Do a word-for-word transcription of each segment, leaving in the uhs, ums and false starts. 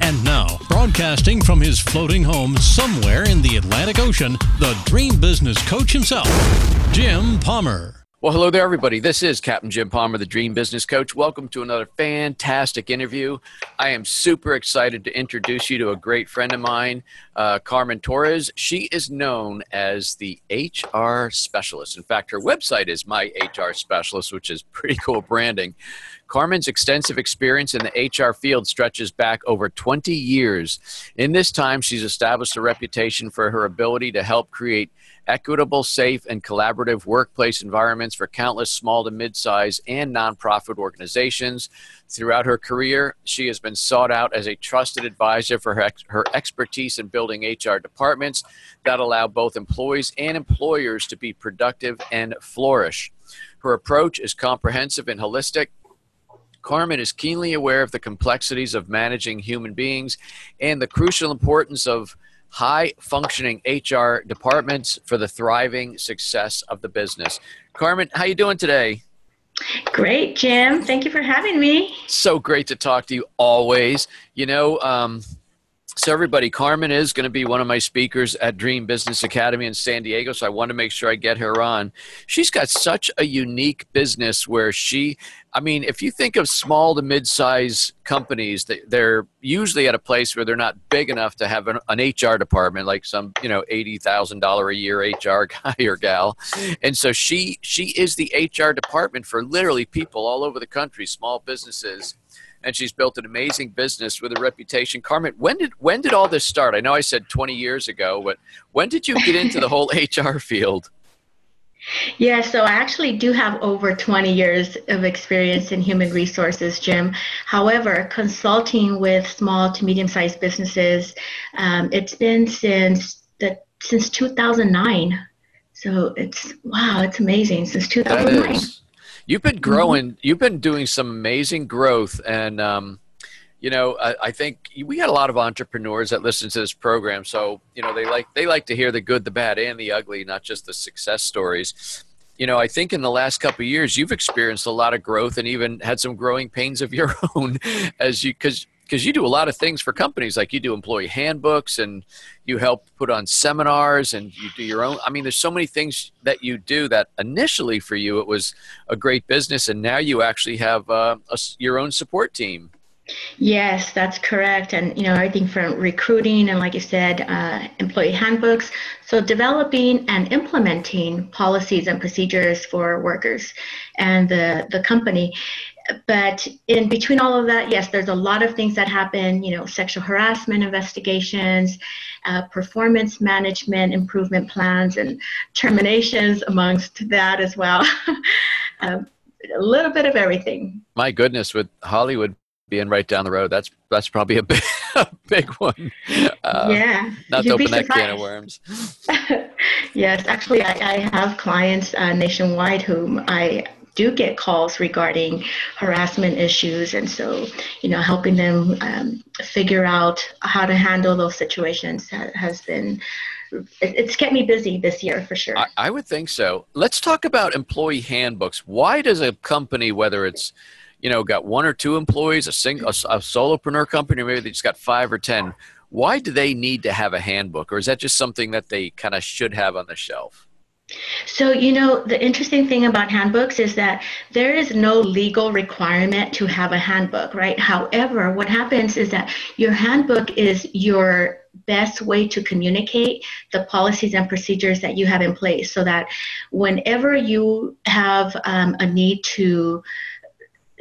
And now, broadcasting from his floating home somewhere in the Atlantic Ocean, the Dream Business Coach himself, Jim Palmer. Well, hello there, everybody. This is Captain Jim Palmer, the Dream Business Coach. Welcome to another fantastic interview. I am super excited to introduce you to a great friend of mine, uh, Carmen Torres. She is known as the H R Specialist. In fact, her website is My H R Specialist, which is pretty cool branding. Carmen's extensive experience in the H R field stretches back over twenty years. In this time, she's established a reputation for her ability to help create equitable, safe, and collaborative workplace environments for countless small to mid-size and nonprofit organizations. Throughout her career, she has been sought out as a trusted advisor for her, ex- her expertise in building H R departments that allow both employees and employers to be productive and flourish. Her approach is comprehensive and holistic. Carmen is keenly aware of the complexities of managing human beings and the crucial importance of high-functioning H R departments for the thriving success of the business. Carmen, how are you doing today? Great, Jim. Thank you for having me. So great to talk to you always. You know, um, so everybody, Carmen is going to be one of my speakers at Dream Business Academy in San Diego, so I want to make sure I get her on. She's got such a unique business where she, I mean, if you think of small to mid-size companies, they're usually at a place where they're not big enough to have an, an H R department, like some, you know, eighty thousand dollars a year H R guy or gal. And so she she is the H R department for literally people all over the country, small businesses. And she's built an amazing business with a reputation. Carmen, when did when did all this start? I know I said twenty years ago, but when did you get into the whole H R field? Yeah, so I actually do have over twenty years of experience in human resources, Jim. However, consulting with small to medium-sized businesses, um, it's been since the since two thousand nine. So it's wow, it's amazing since two thousand nine. That is. You've been growing. You've been doing some amazing growth. And, um, you know, I, I think we got a lot of entrepreneurs that listen to this program. So, you know, they like they like to hear the good, the bad, and the ugly, not just the success stories. You know, I think in the last couple of years, you've experienced a lot of growth and even had some growing pains of your own as you because because you do a lot of things for companies, like you do employee handbooks and you help put on seminars and you do your own. I mean, there's so many things that you do that initially for you, it was a great business. And now you actually have uh, a, your own support team. Yes, that's correct. And, you know, everything from recruiting and, like you said, uh, employee handbooks. So developing and implementing policies and procedures for workers and the, the company. But in between all of that, yes, there's a lot of things that happen, you know, sexual harassment investigations, uh, performance management improvement plans, and terminations amongst that as well. um, a little bit of everything. My goodness, with Hollywood being right down the road, that's that's probably a big, a big one. Uh, yeah. Not to open that can of worms. Yes, actually, I, I have clients uh, nationwide whom I do get calls regarding harassment issues. And so, you know, helping them um, figure out how to handle those situations has been, it's kept me busy this year for sure. I, I would think so. Let's talk about employee handbooks. Why does a company, whether it's, you know, got one or two employees, a single, a, a solopreneur company, or maybe they just got five or ten, why do they need to have a handbook? Or is that just something that they kind of should have on the shelf? So, you know, the interesting thing about handbooks is that there is no legal requirement to have a handbook, right? However, what happens is that your handbook is your best way to communicate the policies and procedures that you have in place so that whenever you have um, a need to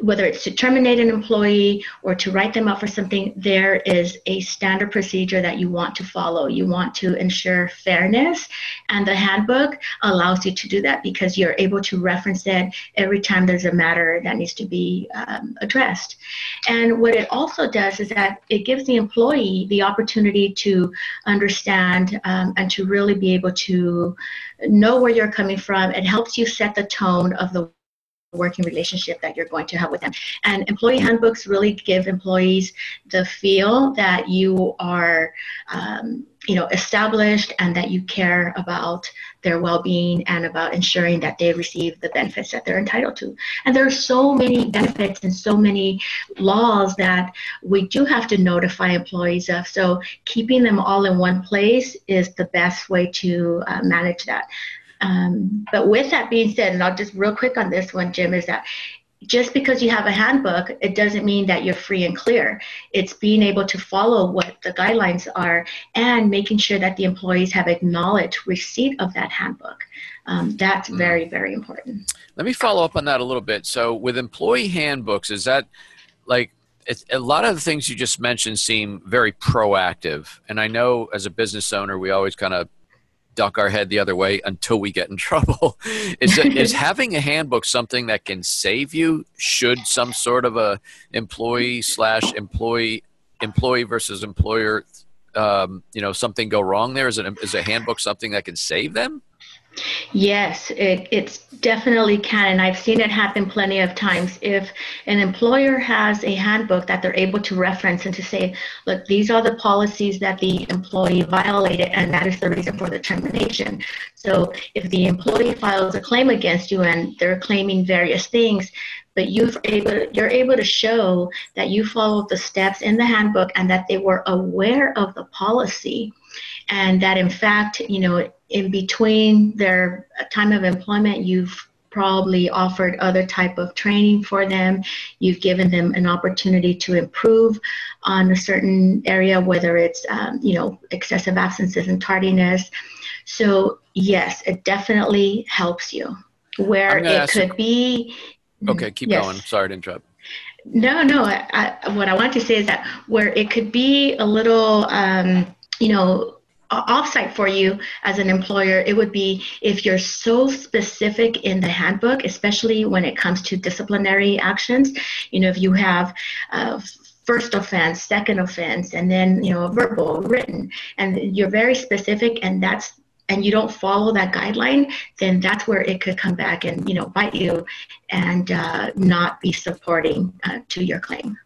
whether it's to terminate an employee or to write them up for something, there is a standard procedure that you want to follow. You want to ensure fairness, and the handbook allows you to do that because you're able to reference it every time there's a matter that needs to be um, addressed. And what it also does is that it gives the employee the opportunity to understand um, and to really be able to know where you're coming from. It helps you set the tone of the working relationship that you're going to have with them. And employee handbooks really give employees the feel that you are um, you know, established and that you care about their well-being and about ensuring that they receive the benefits that they're entitled to. And there are so many benefits and so many laws that we do have to notify employees of. So keeping them all in one place is the best way to uh, manage that. Um, but with that being said, and I'll just real quick on this one, Jim, is that just because you have a handbook, it doesn't mean that you're free and clear. It's being able to follow what the guidelines are and making sure that the employees have acknowledged receipt of that handbook. Um, that's very, very important. Let me follow up on that a little bit. So with employee handbooks, is that like it's, a lot of the things you just mentioned seem very proactive. And I know as a business owner, we always kind of duck our head the other way until we get in trouble. Is, is having a handbook something that can save you should some sort of a employee slash employee employee versus employer, um, you know, something go wrong there? Is it, is a handbook something that can save them? Yes, it it's definitely can, and I've seen it happen plenty of times. If an employer has a handbook that they're able to reference and to say, look, these are the policies that the employee violated, and that is the reason for the termination. So if the employee files a claim against you and they're claiming various things, but you've able, you're able to show that you followed the steps in the handbook and that they were aware of the policy, and that in fact, you know, in between their time of employment, you've probably offered other type of training for them. You've given them an opportunity to improve on a certain area, whether it's, um, you know, excessive absences and tardiness. So yes, it definitely helps you where it could you. be. Okay, keep yes. going. Sorry to interrupt. No, no. I, I, what I want to say is that where it could be a little, um, you know, offsite for you as an employer, it would be if you're so specific in the handbook, especially when it comes to disciplinary actions. You know, if you have uh, first offense, second offense, and then, you know, verbal, written, and you're very specific, and that's and you don't follow that guideline, then that's where it could come back and, you know, bite you and uh, not be supporting uh, to your claim.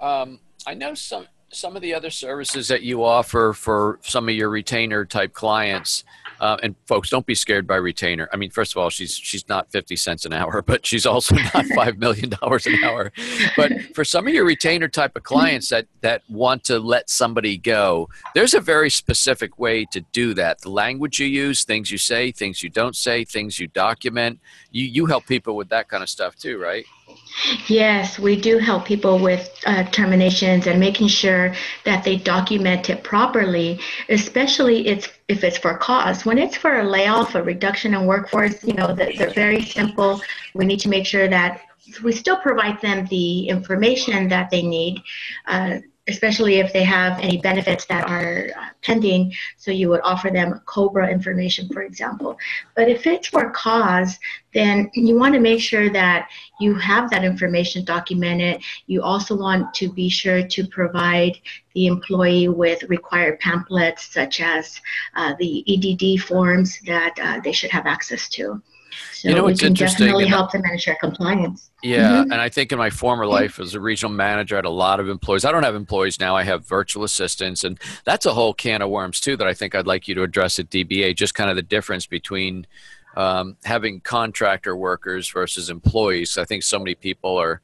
Um, I know some, some of the other services that you offer for some of your retainer type clients, uh, and folks, don't be scared by retainer. I mean, first of all, she's, she's not fifty cents an hour, but she's also not five million dollars an hour. But for some of your retainer type of clients that, that want to let somebody go, there's a very specific way to do that. The language you use, things you say, things you don't say, things you document. You, you help people with that kind of stuff too, right? Yes, we do help people with uh, terminations and making sure that they document it properly, especially it's, if it's for cause. When it's for a layoff, a reduction in workforce, you know, they're very simple. We need to make sure that we still provide them the information that they need, uh, especially if they have any benefits that are pending. So you would offer them COBRA information, for example. But if it's for cause, then you want to make sure that you have that information documented. You also want to be sure to provide the employee with required pamphlets, such as uh, the E D D forms that uh, they should have access to. So you know, we it's can interesting. definitely help them manage their compliance. Yeah, mm-hmm. And I think in my former life as a regional manager, I had a lot of employees. I don't have employees now. I have virtual assistants, and that's a whole can of worms too that I think I'd like you to address at D B A, just kind of the difference between um, having contractor workers versus employees. I think so many people are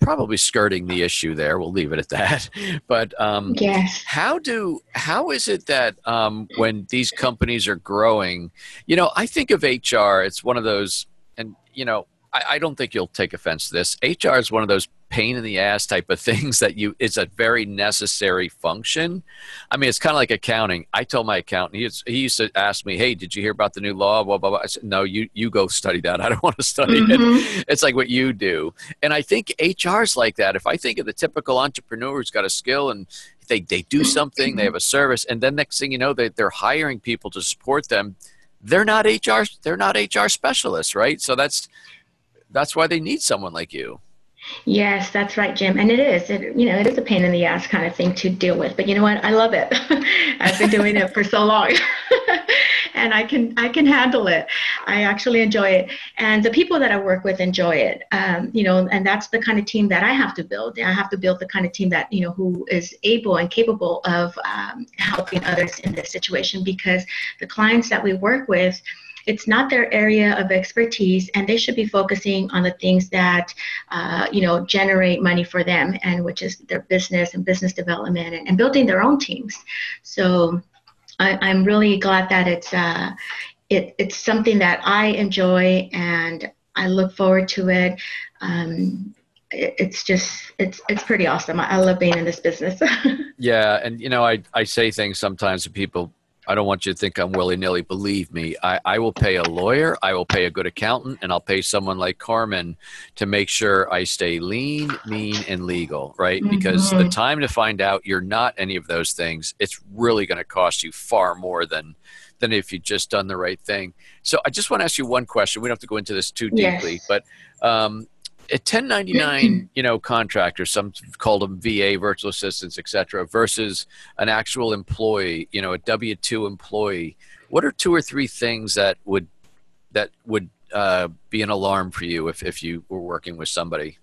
probably skirting the issue there. We'll leave it at that. But um, yes. how do how is it that um, when these companies are growing, you know, I think of H R, it's one of those, and, you know, I, I don't think you'll take offense to this. H R is one of those pain in the ass type of things that you, it's a very necessary function. I mean, it's kind of like accounting. I tell my accountant, he used, he used to ask me, hey, did you hear about the new law? Blah, blah, blah. I said, no, you, you go study that. I don't want to study mm-hmm. it. It's like what you do. And I think H R is like that. If I think of the typical entrepreneur who's got a skill and they, they do something, they have a service, and then next thing you know, they, they're hiring people to support them. They're not H R, they're not H R specialists, right? So that's, that's why they need someone like you. Yes, that's right, Jim. And it is, it, you know, it is a pain in the ass kind of thing to deal with. But you know what? I love it. I've been doing it for so long. And I can I can handle it. I actually enjoy it. And the people that I work with enjoy it. Um, you know, and that's the kind of team that I have to build. I have to build the kind of team that, you know, who is able and capable of um, helping others in this situation, because the clients that we work with, it's not their area of expertise, and they should be focusing on the things that, uh, you know, generate money for them, and which is their business and business development and, and building their own teams. So I, I'm really glad that it's, uh, it, it's something that I enjoy, and I look forward to it. Um, it it's just, it's, it's pretty awesome. I, I love being in this business. Yeah. And, you know, I, I say things sometimes to people, I don't want you to think I'm willy-nilly. Believe me, I, I will pay a lawyer, I will pay a good accountant, and I'll pay someone like Carmen to make sure I stay lean, mean, and legal, right? Mm-hmm. Because the time to find out you're not any of those things, it's really going to cost you far more than than if you've just done the right thing. So I just want to ask you one question. We don't have to go into this too deeply, yes. but um, a ten ninety-nine, you know, contractor, some called them V A, virtual assistants, et cetera, versus an actual employee, you know, a W two employee. What are two or three things that would, that would uh, be an alarm for you if, if you were working with somebody?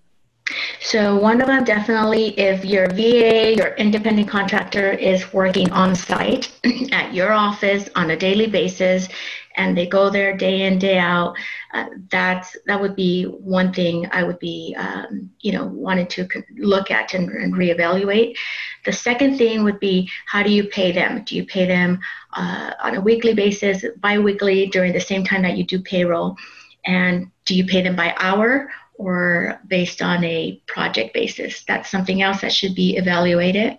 So one of them, definitely, if your V A, your independent contractor, is working on site at your office on a daily basis, and they go there day in, day out, uh, that's, that would be one thing I would be, um, you know, wanted to look at and, and reevaluate. The second thing would be, how do you pay them? Do you pay them uh, on a weekly basis, biweekly, during the same time that you do payroll? And do you pay them by hour or based on a project basis? That's something else that should be evaluated.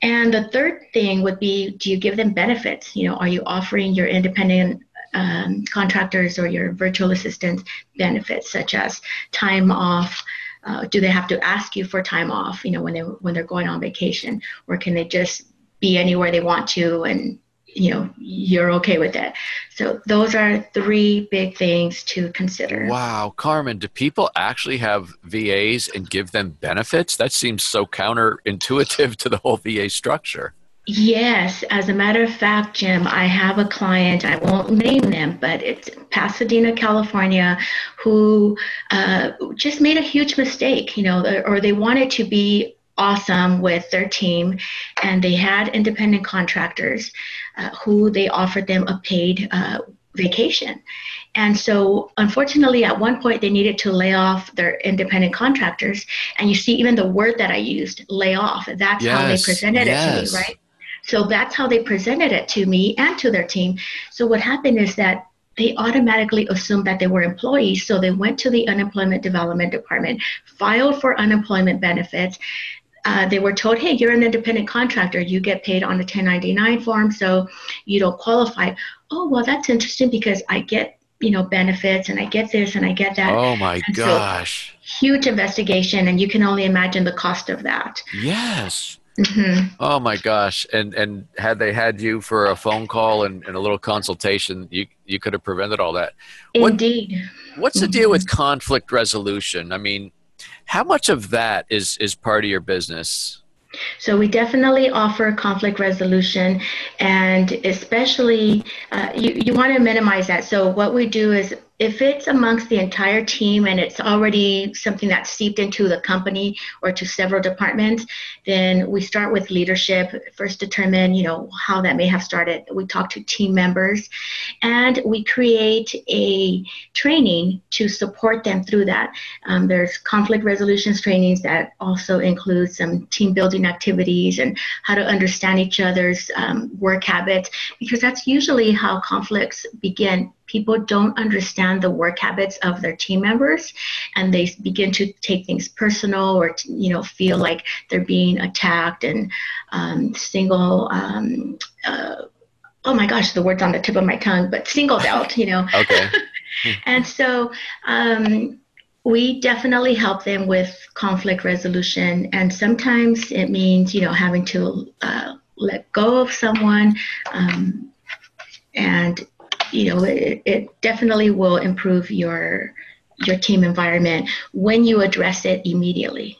And the third thing would be, do you give them benefits? You know, are you offering your independent Um, contractors or your virtual assistants benefits, such as time off? Uh, do they have to ask you for time off, you know, when they when they're going on vacation, or can they just be anywhere they want to and, you know, you're okay with it? So those are three big things to consider. Wow, Carmen, do people actually have V As and give them benefits? That seems so counterintuitive to the whole V A structure. Yes, as a matter of fact, Jim, I have a client, I won't name them, but it's in Pasadena, California, who uh, just made a huge mistake, you know, or they wanted to be awesome with their team, and they had independent contractors uh, who they offered them a paid uh, vacation. And so, unfortunately, at one point, they needed to lay off their independent contractors. And you see, even the word that I used, lay off, that's yes, how they presented yes. it to me, right? So that's how they presented it to me and to their team. So what happened is that they automatically assumed that they were employees. So they went to the Unemployment Development Department, filed for unemployment benefits. Uh, they were told, hey, you're an independent contractor. You get paid on a ten ninety-nine form, so you don't qualify. Oh, well, that's interesting, because I get, you know, benefits, and I get this and I get that. Oh, my and gosh. So, huge investigation. And you can only imagine the cost of that. Yes. Mm-hmm. Oh my gosh. And and had they had you for a phone call and, and a little consultation, you, you could have prevented all that. Indeed. What, what's the mm-hmm. deal with conflict resolution? I mean, how much of that is, is part of your business? So we definitely offer conflict resolution, and especially uh, you, you want to minimize that. So what we do is, if it's amongst the entire team and it's already something that's seeped into the company or to several departments, then we start with leadership. First determine, you know, how that may have started. We talk to team members, and we create a training to support them through that. Um, there's conflict resolutions trainings that also include some team building activities and how to understand each other's um, work habits, because that's usually how conflicts begin. people don't understand the work habits of their team members, and they begin to take things personal, or you know, feel like they're being attacked and um, single. Um, uh, oh my gosh, the word's on the tip of my tongue, but singled out. You know. Okay. And so. Um, We definitely help them with conflict resolution, and sometimes it means, you know, having to uh, let go of someone, um, and you know, it, it definitely will improve your your team environment when you address it immediately.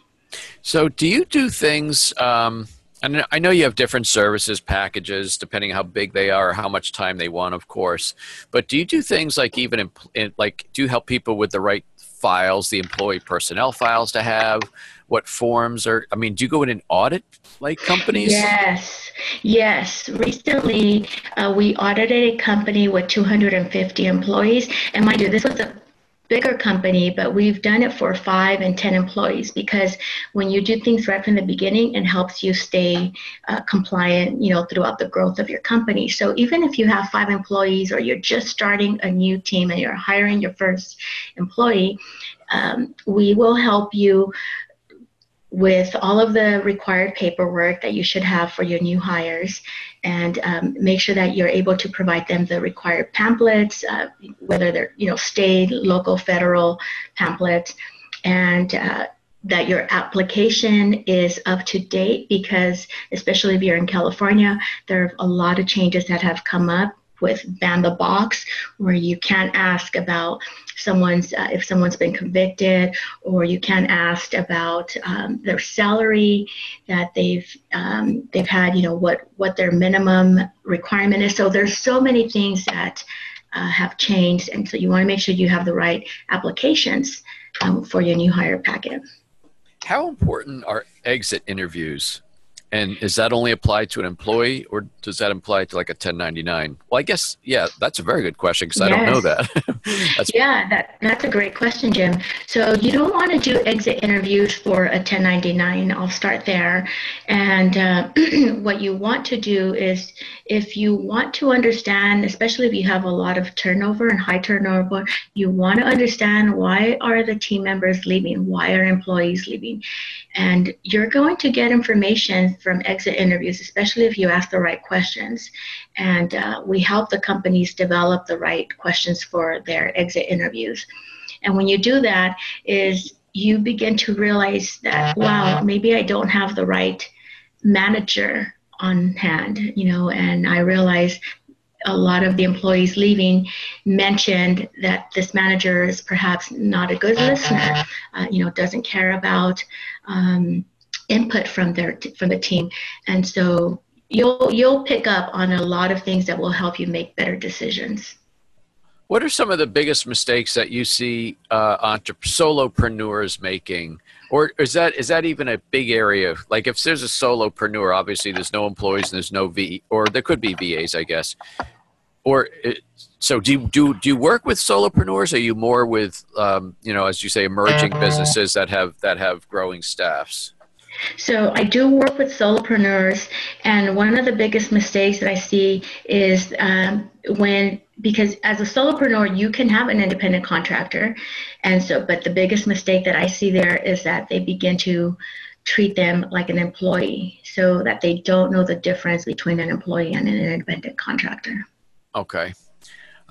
So, do you do things? Um, and I know you have different services packages depending on how big they are, how much time they want, of course. But do you do things like even in, like do you help people with the right files, the employee personnel files to have, what forms are, I mean, do you go in and audit like companies? Yes, yes. Recently, uh, we audited a company with two hundred fifty employees. And mind you, this was a bigger company, but we've done it for five and ten employees, because when you do things right from the beginning, it helps you stay uh, compliant, you know, throughout the growth of your company. So even if you have five employees, or you're just starting a new team and you're hiring your first employee, um, we will help you with all of the required paperwork that you should have for your new hires, and um, make sure that you're able to provide them the required pamphlets, uh, whether they're, you know, state, local, federal pamphlets, and uh, that your application is up to date, because especially if you're in California, there are a lot of changes that have come up with Ban the Box, where you can't ask about someone's, uh, if someone's been convicted, or you can't ask about um, their salary that they've um, they've had, you know, what, what their minimum requirement is. So there's so many things that uh, have changed, and so you want to make sure you have the right applications um, for your new hire packet. How important are exit interviews? And is that only applied to an employee, or does that apply to like a ten ninety-nine? Well, I guess, yeah, that's a very good question, because yes. I don't know that. that's yeah, that, that's a great question, Jim. So you don't want to do exit interviews for a ten ninety-nine. I'll start there. And uh, what you want to do is, if you want to understand, especially if you have a lot of turnover and high turnover, you want to understand, why are the team members leaving? Why are employees leaving? And you're going to get information from exit interviews, especially if you ask the right questions. And uh, we help the companies develop the right questions for their exit interviews. And when you do that, is you begin to realize that, wow, maybe I don't have the right manager on hand, you know, and I realize a lot of the employees leaving mentioned that this manager is perhaps not a good listener, uh, you know, doesn't care about um, input from their from the team, and so you'll you'll pick up on a lot of things that will help you make better decisions. What are some of the biggest mistakes that you see uh, entre- solopreneurs making, or is that is that even a big area? Like, if there's a solopreneur, obviously there's no employees and there's no V, or there could be V As, I guess. Or so do you, do do you work with solopreneurs? Or are you more with um, you know, as you say, emerging businesses that have that have growing staffs? So I do work with solopreneurs, and one of the biggest mistakes that I see is um, when, because as a solopreneur, you can have an independent contractor, and so, but the biggest mistake that I see there is that they begin to treat them like an employee, so that they don't know the difference between an employee and an independent contractor. Okay.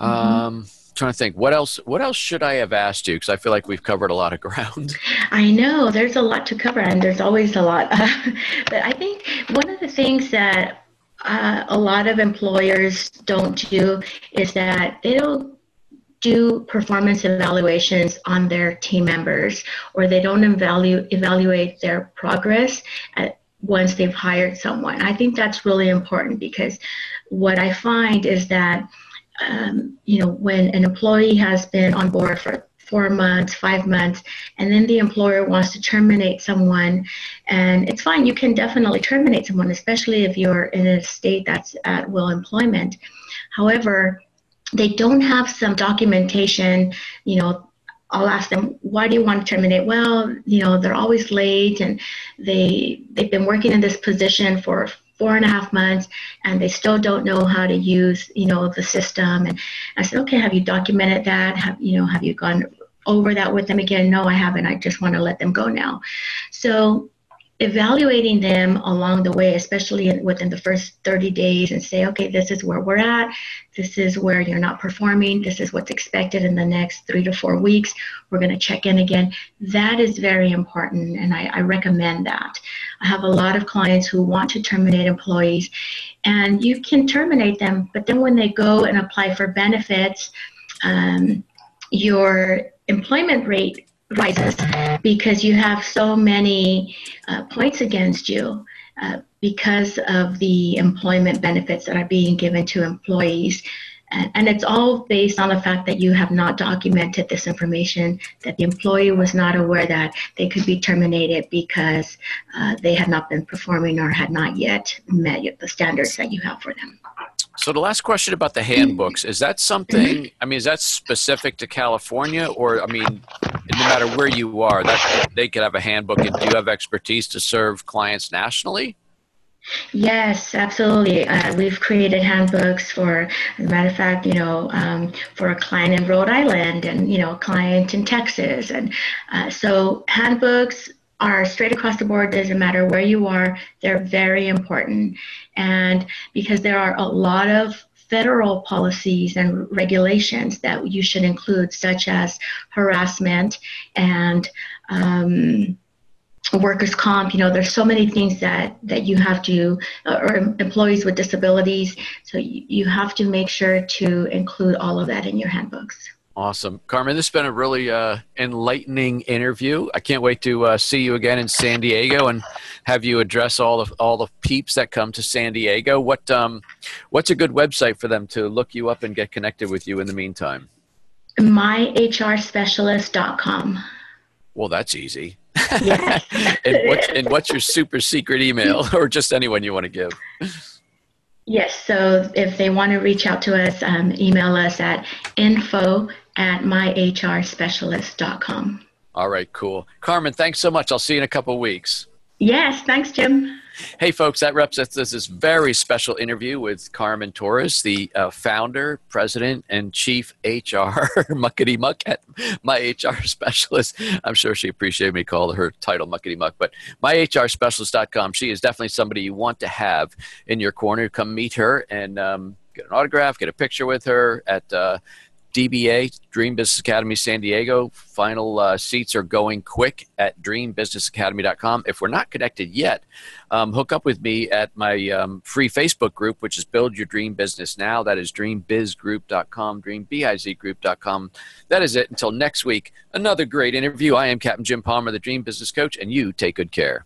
Mm-hmm. Um, trying to think, what else what else should I have asked you, because I feel like we've covered a lot of ground. I know there's a lot to cover, and there's always a lot, but I think one of the things that uh, a lot of employers don't do is that they don't do performance evaluations on their team members, or they don't evalu- evaluate their progress at, once they've hired someone. I think that's really important, because what I find is that Um, you know, when an employee has been on board for four months, five months, and then the employer wants to terminate someone, and it's fine, you can definitely terminate someone, especially if you're in a state that's at will employment. However, they don't have some documentation, you know, I'll ask them, why do you want to terminate? Well, you know, they're always late, and they, they've been working in this position for four and a half months and they still don't know how to use, you know, the system. And I said, okay, have you documented that? Have, you know, have you gone over that with them again? No, I haven't. I just want to let them go now. So evaluating them along the way, especially in, within the first thirty days, and say, okay, this is where we're at. This is where you're not performing. This is what's expected in the next three to four weeks. We're going to check in again. That is very important, and I, I recommend that. I have a lot of clients who want to terminate employees, and you can terminate them, but then when they go and apply for benefits, um, your employment rate rises because you have so many uh, points against you uh, because of the employment benefits that are being given to employees. And, and it's all based on the fact that you have not documented this information, that the employee was not aware that they could be terminated because uh, they had not been performing or had not yet met the standards that you have for them. So the last question about the handbooks, is that something, I mean, is that specific to California? Or, I mean, no matter where you are, that they could have a handbook, and do you have expertise to serve clients nationally? Yes, absolutely. Uh, we've created handbooks for, as a matter of fact, you know, um, for a client in Rhode Island and, you know, a client in Texas. And uh, so handbooks are straight across the board. Doesn't matter where you are, they're very important. And because there are a lot of federal policies and regulations that you should include, such as harassment and um, workers' comp, you know, there's so many things that, that you have to, or employees with disabilities, so you, you have to make sure to include all of that in your handbooks. Awesome. Carmen, this has been a really uh, enlightening interview. I can't wait to uh, see you again in San Diego and have you address all of all the peeps that come to San Diego. What um, what's a good website for them to look you up and get connected with you in the meantime? my H R specialist dot com. Well, that's easy. Yes. and, what's, and what's your super secret email, or just anyone you want to give? Yes. So if they want to reach out to us, um, email us at info at my H R specialist dot com. All right, cool. Carmen, thanks so much. I'll see you in a couple of weeks. Yes. Thanks, Jim. Hey, folks, that wraps up this, this very special interview with Carmen Torres, the uh, founder, president, and chief H R muckety muck at My H R Specialist. I'm sure she appreciated me calling her title muckety muck, but my H R specialist dot com. She is definitely somebody you want to have in your corner. Come meet her and um, get an autograph, get a picture with her at uh, D B A, Dream Business Academy San Diego. Final uh, seats are going quick at dream business academy dot com. If we're not connected yet, um, hook up with me at my um, free Facebook group, which is Build Your Dream Business Now. That is dream biz group dot com, dream biz group dot com. That is it. Until next week, another great interview. I am Captain Jim Palmer, the Dream Business Coach, and you take good care.